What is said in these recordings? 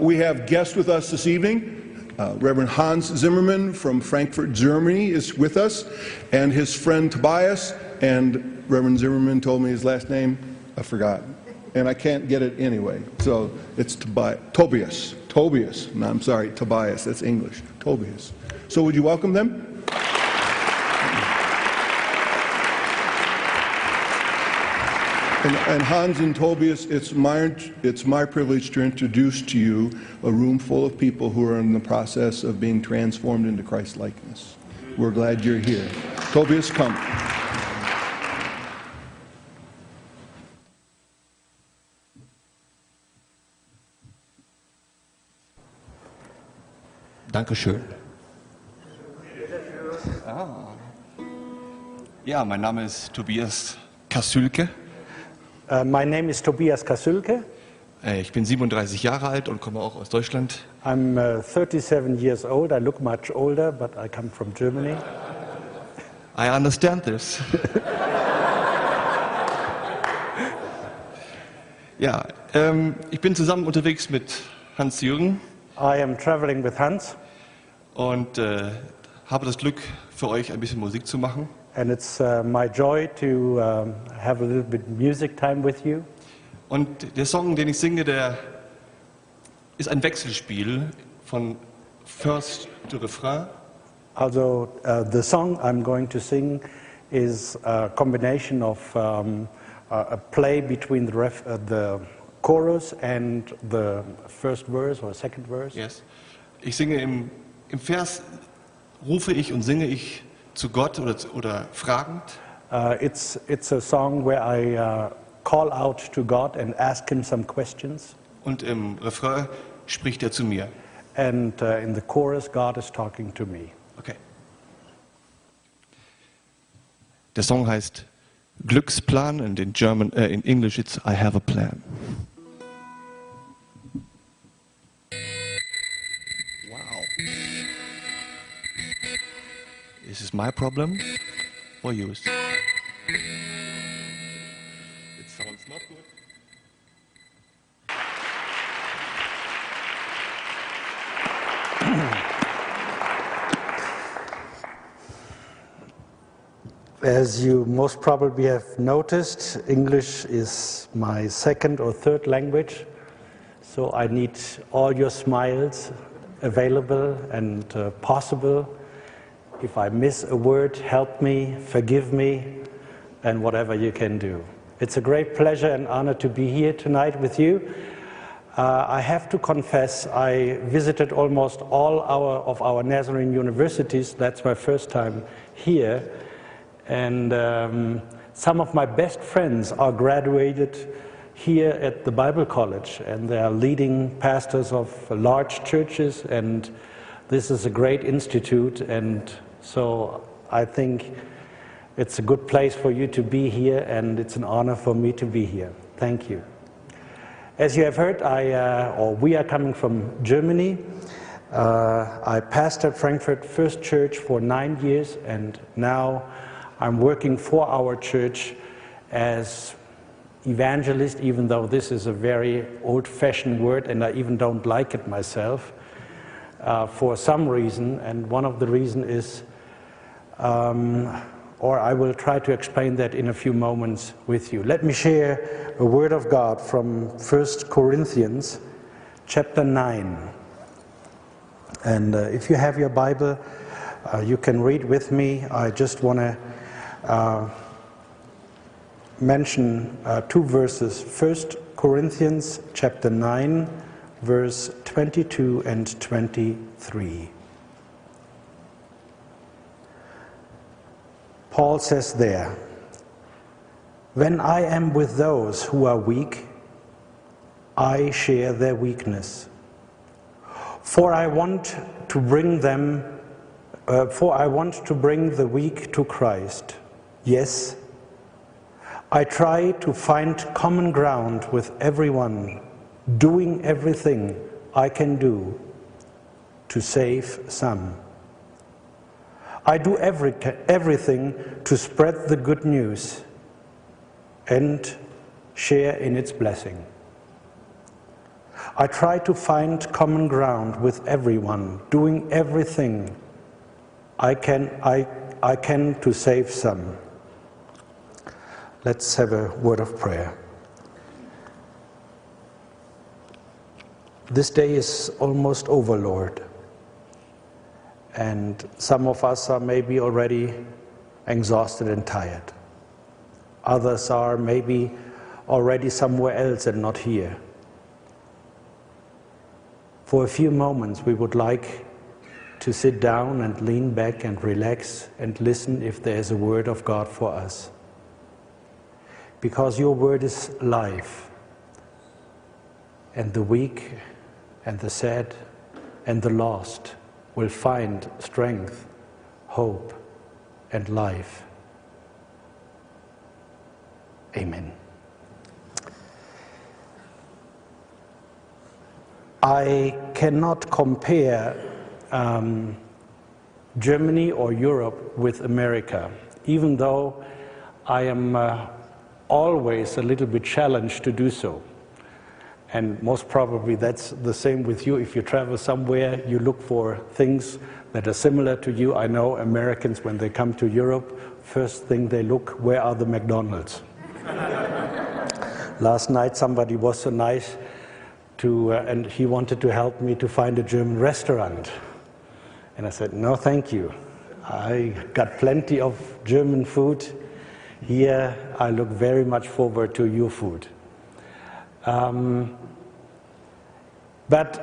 We have guests with us this evening. Reverend Hans Zimmermann from Frankfurt, Germany is with us, and his friend Tobias, and Reverend Zimmermann told me his last name, I forgot, and I can't get it anyway, so it's Tobias, that's English, Tobias. So would you welcome them? And Hans and Tobias, it's my privilege to introduce to you a room full of people who are in the process of being transformed into Christ-likeness. We're glad you're here. Tobias, come. Dankeschön. Ah. Ja, mein Name ist Tobias Kasülke. My name is Tobias Kasülke. Ich bin 37 Jahre alt und komme auch aus Deutschland. I'm 37 years old. I look much older, but I come from Germany. I understand this. Ja, ich bin zusammen unterwegs mit Hans-Jürgen. I am traveling with Hans. Und habe das Glück, für euch ein bisschen Musik zu machen. And it's my joy to have a little bit music time with you. Und der Song, den ich singe, der ist ein Wechselspiel von First to Refrain. Also, the song I'm going to sing is a combination of a play between the chorus and the first verse or second verse. Yes. Ich singe im Vers, rufe ich und singe ich zu Gott oder fragend. It's a song where I call out to God and ask him some questions. Und im Refrain spricht zu mir. And in the chorus God is talking to me. Okay. Der Song heißt Glücksplan, and in English it's I have a plan. This is my problem or yours? It sounds not good. As you most probably have noticed, English is my second or third language, so I need all your smiles available and possible. If I miss a word, help me, forgive me, and whatever you can do. It's a great pleasure and honor to be here tonight with you. I have to confess, I visited almost all of our Nazarene universities. That's my first time here. And some of my best friends are graduated here at the Bible College, and they are leading pastors of large churches, and this is a great institute, and so I think it's a good place for you to be here, and it's an honor for me to be here. Thank you. As you have heard, we are coming from Germany. I pastored Frankfurt First Church for 9 years, and now I'm working for our church as evangelist, even though this is a very old-fashioned word, and I even don't like it myself. For some reason, and one of the reasons is, or I will try to explain that in a few moments with you. Let me share a word of God from 1 Corinthians chapter 9. And if you have your Bible, you can read with me. I just want to mention two verses. 1 Corinthians chapter 9. Verse 22 and 23. Paul says there, "When I am with those who are weak, I share their weakness. For I want to bring the weak to Christ. Yes, I try to find common ground with everyone, doing everything I can do to save some. I do everything to spread the good news and share in its blessing. I try to find common ground with everyone, doing everything I can to save some. Let's have a word of prayer. This day is almost over, Lord. And some of us are maybe already exhausted and tired. Others are maybe already somewhere else and not here. For a few moments, we would like to sit down and lean back and relax and listen if there is a word of God for us. Because your word is life, and the weak and the sad and the lost will find strength, hope, and life. Amen. I cannot compare Germany or Europe with America, even though I am always a little bit challenged to do so. And most probably that's the same with you. If you travel somewhere, you look for things that are similar to you. I know Americans, when they come to Europe, first thing they look, where are the McDonald's? Last night somebody was so nice and he wanted to help me to find a German restaurant. And I said, no, thank you. I got plenty of German food. Here, I look very much forward to your food. But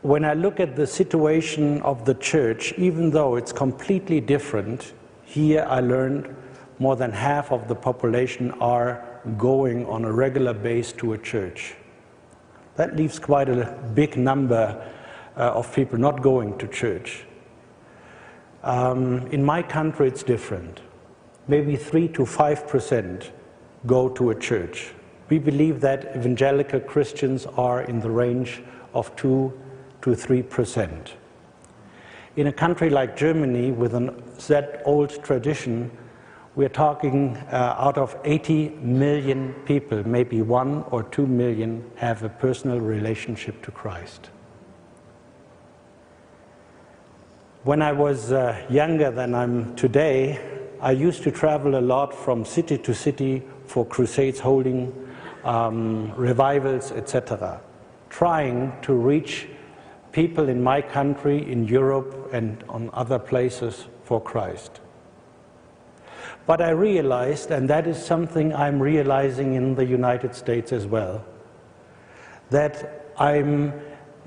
when I look at the situation of the church, even though it's completely different, here I learned more than half of the population are going on a regular basis to a church. That leaves quite a big number of people not going to church. In my country, it's different. Maybe 3 to 5% go to a church. We believe that evangelical Christians are in the range of 2 to 3%. In a country like Germany, with that old tradition, we're talking out of 80 million people, maybe 1 or 2 million have a personal relationship to Christ. When I was younger than I'm today, I used to travel a lot from city to city for crusades, holding revivals, etc., trying to reach people in my country, in Europe, and on other places for Christ. But I realized, and that is something I'm realizing in the United States as well, that I'm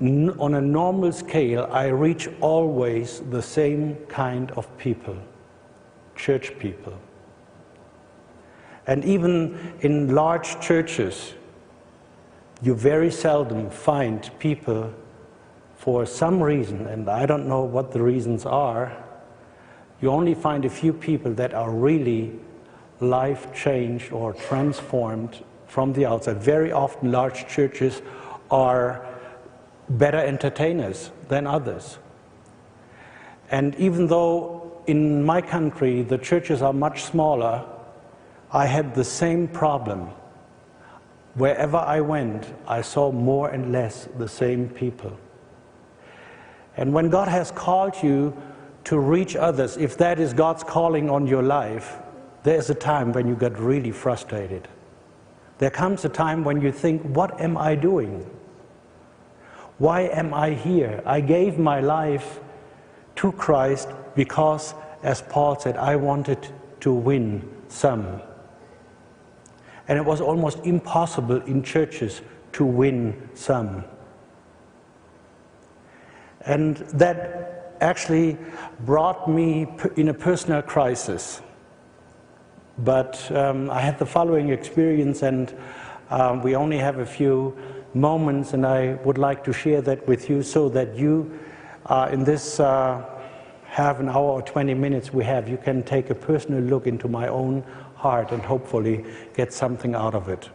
on a normal scale, I reach always the same kind of people. Church people. And even in large churches, you very seldom find people, for some reason, and I don't know what the reasons are, you only find a few people that are really life-changed or transformed from the outside. Very often large churches are better entertainers than others. And even though in my country, the churches are much smaller, I had the same problem. Wherever I went, I saw more and less the same people. And when God has called you to reach others, if that is God's calling on your life, there's a time when you get really frustrated. There comes a time when you think, what am I doing? Why am I here? I gave my life to Christ because, as Paul said, I wanted to win some. And it was almost impossible in churches to win some. And that actually brought me in a personal crisis. But I had the following experience, and we only have a few moments, and I would like to share that with you so that you in this half an hour or 20 minutes we have, you can take a personal look into my own heart and hopefully get something out of it.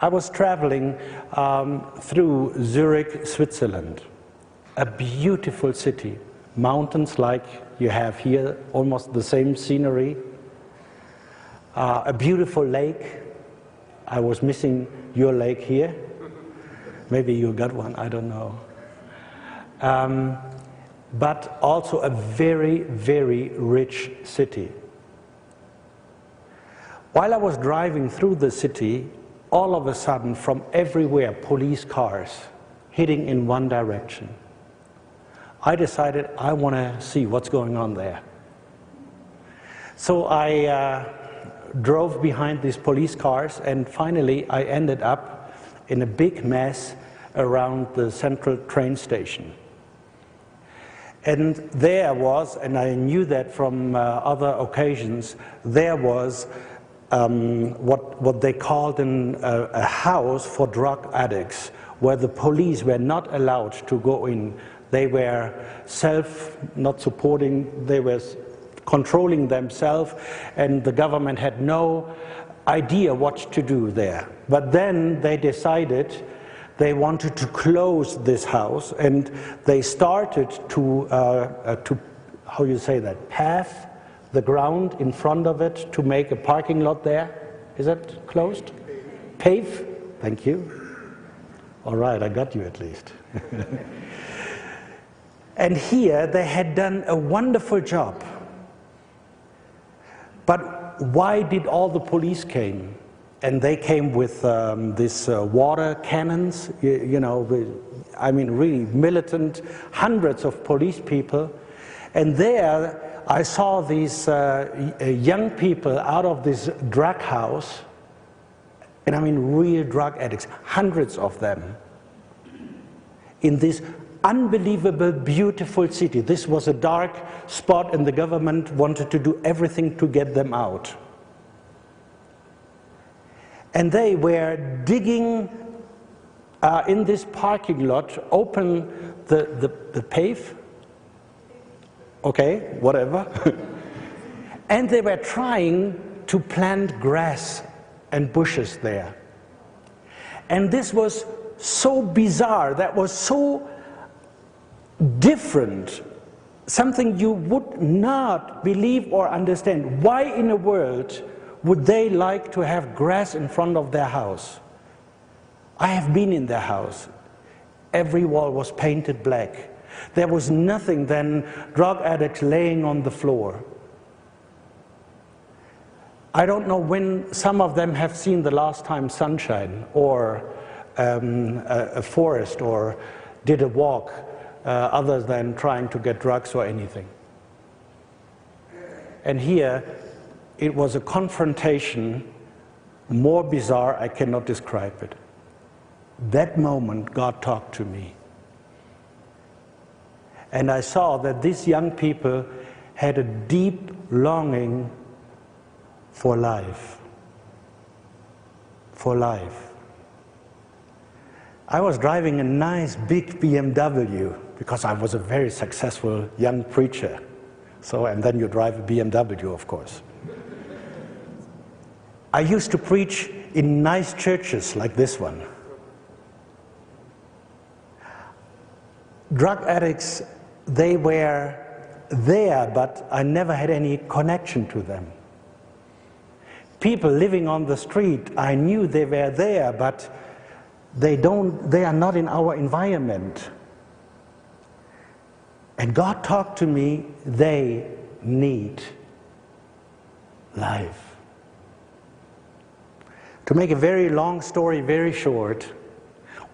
I was traveling through Zurich, Switzerland, a beautiful city, mountains like you have here, almost the same scenery, a beautiful lake. I was missing your lake here. Maybe you got one, I don't know. But also a very, very rich city. While I was driving through the city, all of a sudden, from everywhere, police cars heading in one direction. I decided I want to see what's going on there. So I drove behind these police cars, and finally I ended up in a big mess around the central train station. And there was, and I knew that from other occasions, there was what they called a house for drug addicts, where the police were not allowed to go in. They were controlling themselves, and the government had no idea what to do there. But then they decided they wanted to close this house, and they started to how you say that, path the ground in front of it to make a parking lot there. Is that closed? Pave? Thank you. All right, I got you at least. And here they had done a wonderful job. But why did all the police came? And they came with this water cannons, I mean really militant, hundreds of police people. And there I saw these young people out of this drug house, and I mean real drug addicts, hundreds of them, in this unbelievable, beautiful city. This was a dark spot, and the government wanted to do everything to get them out. And they were digging in this parking lot, open the pave, okay, whatever. And they were trying to plant grass and bushes there. And this was so bizarre, that was so different, something you would not believe or understand. Why in the world would they like to have grass in front of their house? I have been in their house. Every wall was painted black. There was nothing than drug addicts laying on the floor. I don't know when some of them have seen the last time sunshine, or a forest, or did a walk, other than trying to get drugs or anything. And here, it was a confrontation more bizarre, I cannot describe it. That moment, God talked to me. And I saw that these young people had a deep longing for life. For life. I was driving a nice big BMW, because I was a very successful young preacher. So, and then you drive a BMW, of course. I used to preach in nice churches like this one. Drug addicts, they were there, but I never had any connection to them. People living on the street, I knew they were there, but they are not in our environment. And God talked to me, they need life. To make a very long story very short,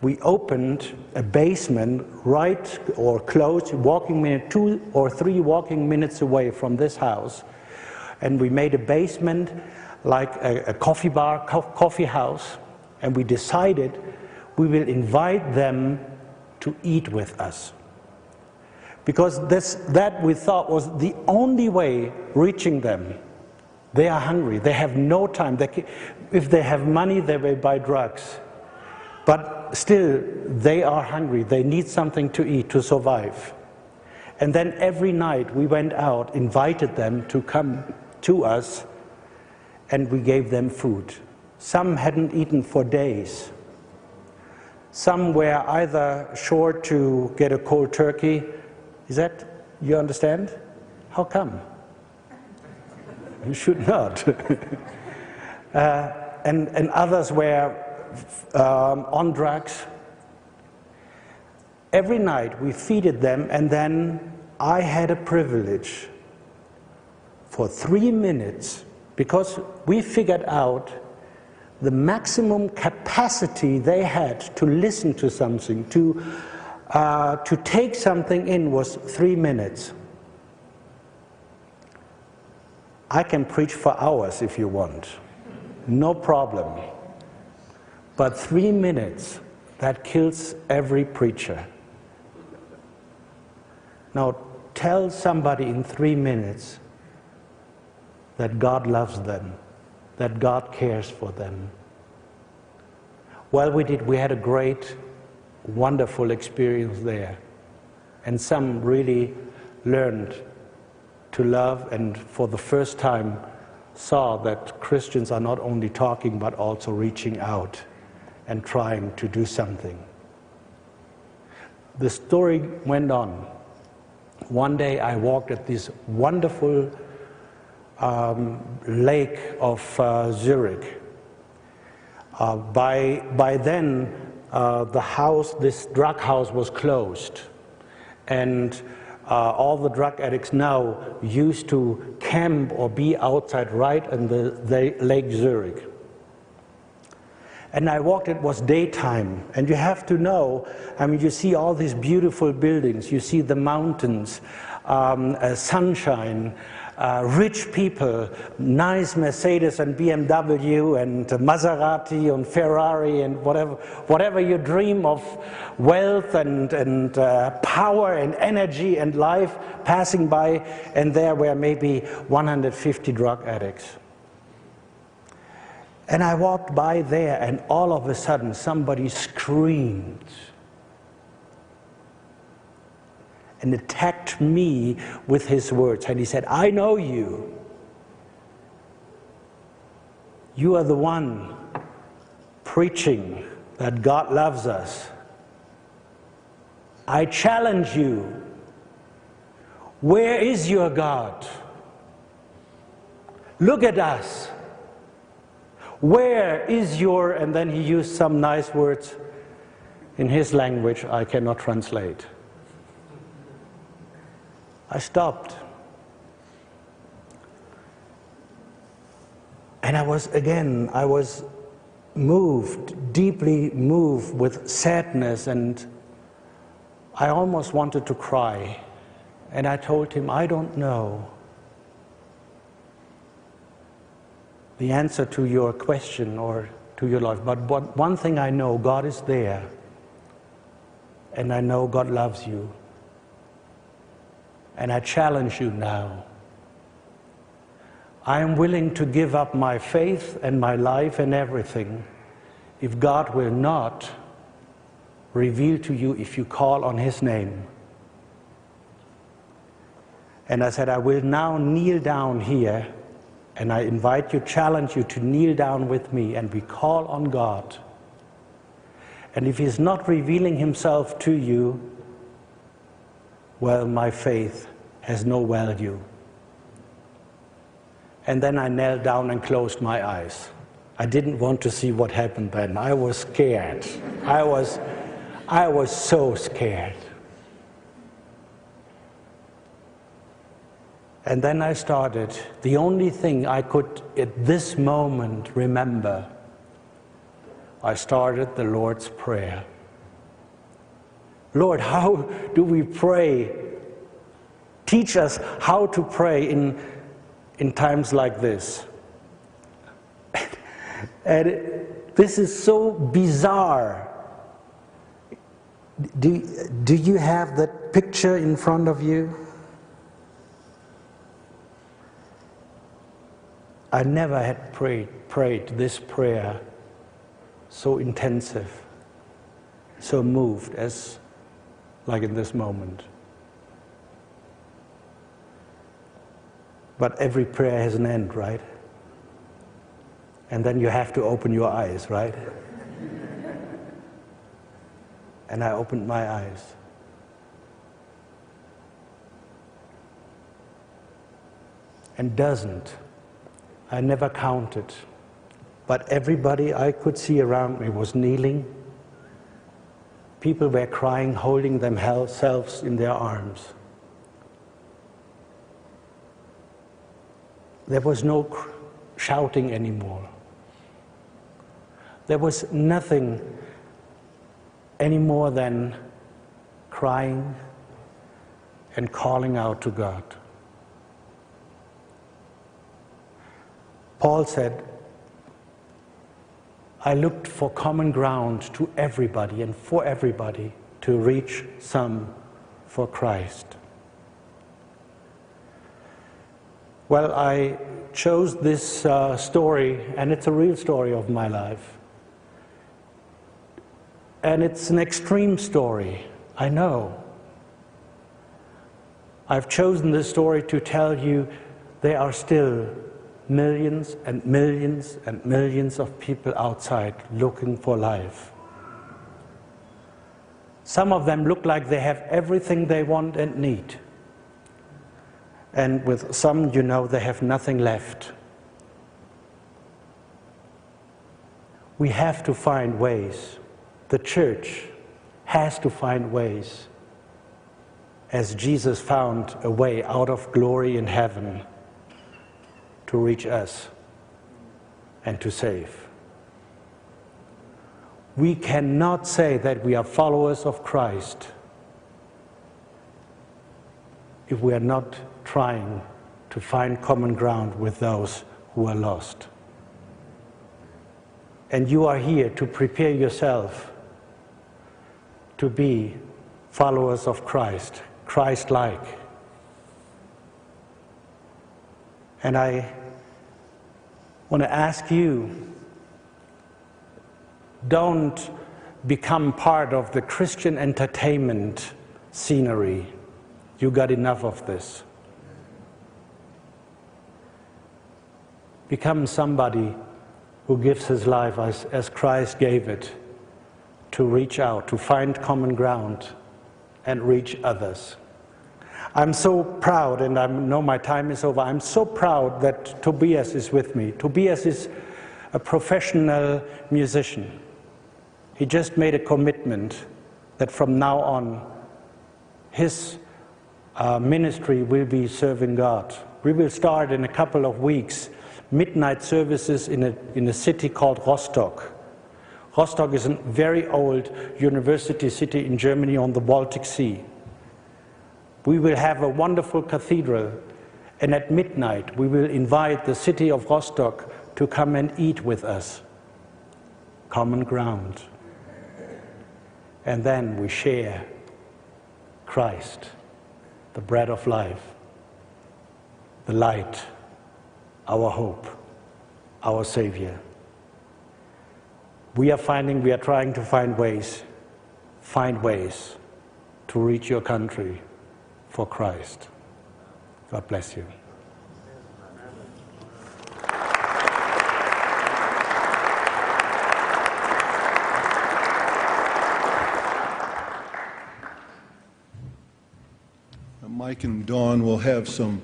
we opened a basement right or close, 2 or 3 walking minutes away from this house. And we made a basement like a coffee bar, coffee house. And we decided we will invite them to eat with us. Because that we thought was the only way reaching them. They are hungry, they have no time. If they have money, they will buy drugs. But still, they are hungry, they need something to eat to survive. And then every night we went out, invited them to come to us, and we gave them food. Some hadn't eaten for days. Some were either sure to get a cold turkey. Is that, you understand? How come? You should not. And others were on drugs. Every night we feeded them, and then I had a privilege for 3 minutes, because we figured out the maximum capacity they had to listen to something, to take something in, was 3 minutes. I can preach for hours if you want, no problem. But 3 minutes, that kills every preacher. Now tell somebody in 3 minutes that God loves them, that God cares for them. Well, we did. We had a great, wonderful experience there. And some really learned to love, and for the first time saw that Christians are not only talking but also reaching out and trying to do something. The story went on. One day I walked at this wonderful lake of Zurich. By then, the house, this drug house, was closed, and all the drug addicts now used to camp or be outside right in the Lake Zurich. And I walked, it was daytime, and you have to know, I mean, you see all these beautiful buildings, you see the mountains, sunshine, rich people, nice Mercedes and BMW and Maserati and Ferrari and whatever you dream of, wealth and power and energy and life passing by, and there were maybe 150 drug addicts. And I walked by there, and all of a sudden somebody screamed and attacked me with his words, and he said, "I know you. You are the one preaching that God loves us. I challenge you. Where is your God? Look at us. Where is your..." And then he used some nice words in his language I cannot translate. I stopped. And I was moved, deeply moved, with sadness, and I almost wanted to cry. And I told him, "I don't know the answer to your question or to your life, but one thing I know, God is there, and I know God loves you. And I challenge you now. I am willing to give up my faith and my life and everything if God will not reveal to you if you call on His name." And I said, "I will now kneel down here, and I invite you, challenge you to kneel down with me, and we call on God. And if He's not revealing Himself to you, well, my faith has no value." And then I knelt down and closed my eyes. I didn't want to see what happened then. I was scared. I was so scared. And then I started. The only thing I could at this moment remember, I started the Lord's Prayer. Lord, how do we pray? Teach us how to pray in times like this. And this is so bizarre. Do you have that picture in front of you? I never had prayed this prayer so intensive, so moved as like in this moment. But every prayer has an end, right? And then you have to open your eyes, right? And I opened my eyes. And I never counted, but everybody I could see around me was kneeling. people were crying, holding themselves in their arms. There was no shouting anymore. There was nothing any more than crying and calling out to God. Paul said, I looked for common ground to everybody and for everybody to reach some for Christ. Well, I chose this story, and it's a real story of my life. And it's an extreme story, I know. I've chosen this story to tell you there are still millions and millions and millions of people outside looking for life. Some of them look like they have everything they want and need. And with some, you know, they have nothing left. We have to find ways. The church has to find ways, as Jesus found a way out of glory in heaven, to reach us and to save. We cannot say that we are followers of Christ if we are not trying to find common ground with those who are lost. And you are here to prepare yourself to be followers of Christ, Christ-like. And I want to ask you, don't become part of the Christian entertainment scenery. You got enough of this. Become somebody who gives his life as Christ gave it, to reach out, to find common ground and reach others. I'm so proud, and I know my time is over, I'm so proud that Tobias is with me. Tobias is a professional musician. He just made a commitment that from now on, his ministry will be serving God. We will start in a couple of weeks, midnight services in a city called Rostock. Rostock is a very old university city in Germany on the Baltic Sea. We will have a wonderful cathedral, and at midnight we will invite the city of Rostock to come and eat with us. Common ground. And then we share Christ, the bread of life, the light, our hope, our Savior. We are trying to find ways to reach your country for Christ. God bless you. Mike and Dawn will have some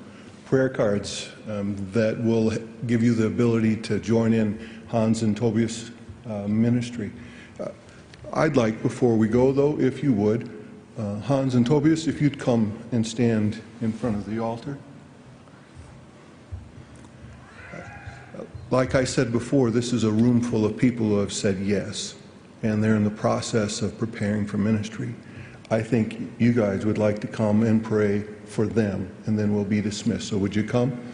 prayer cards that will give you the ability to join in Hans and Tobias' ministry. I'd like, before we go though, if you would, Hans and Tobias, if you'd come and stand in front of the altar. Like I said before, this is a room full of people who have said yes, and they're in the process of preparing for ministry. I think you guys would like to come and pray for them, and then we'll be dismissed. So would you come?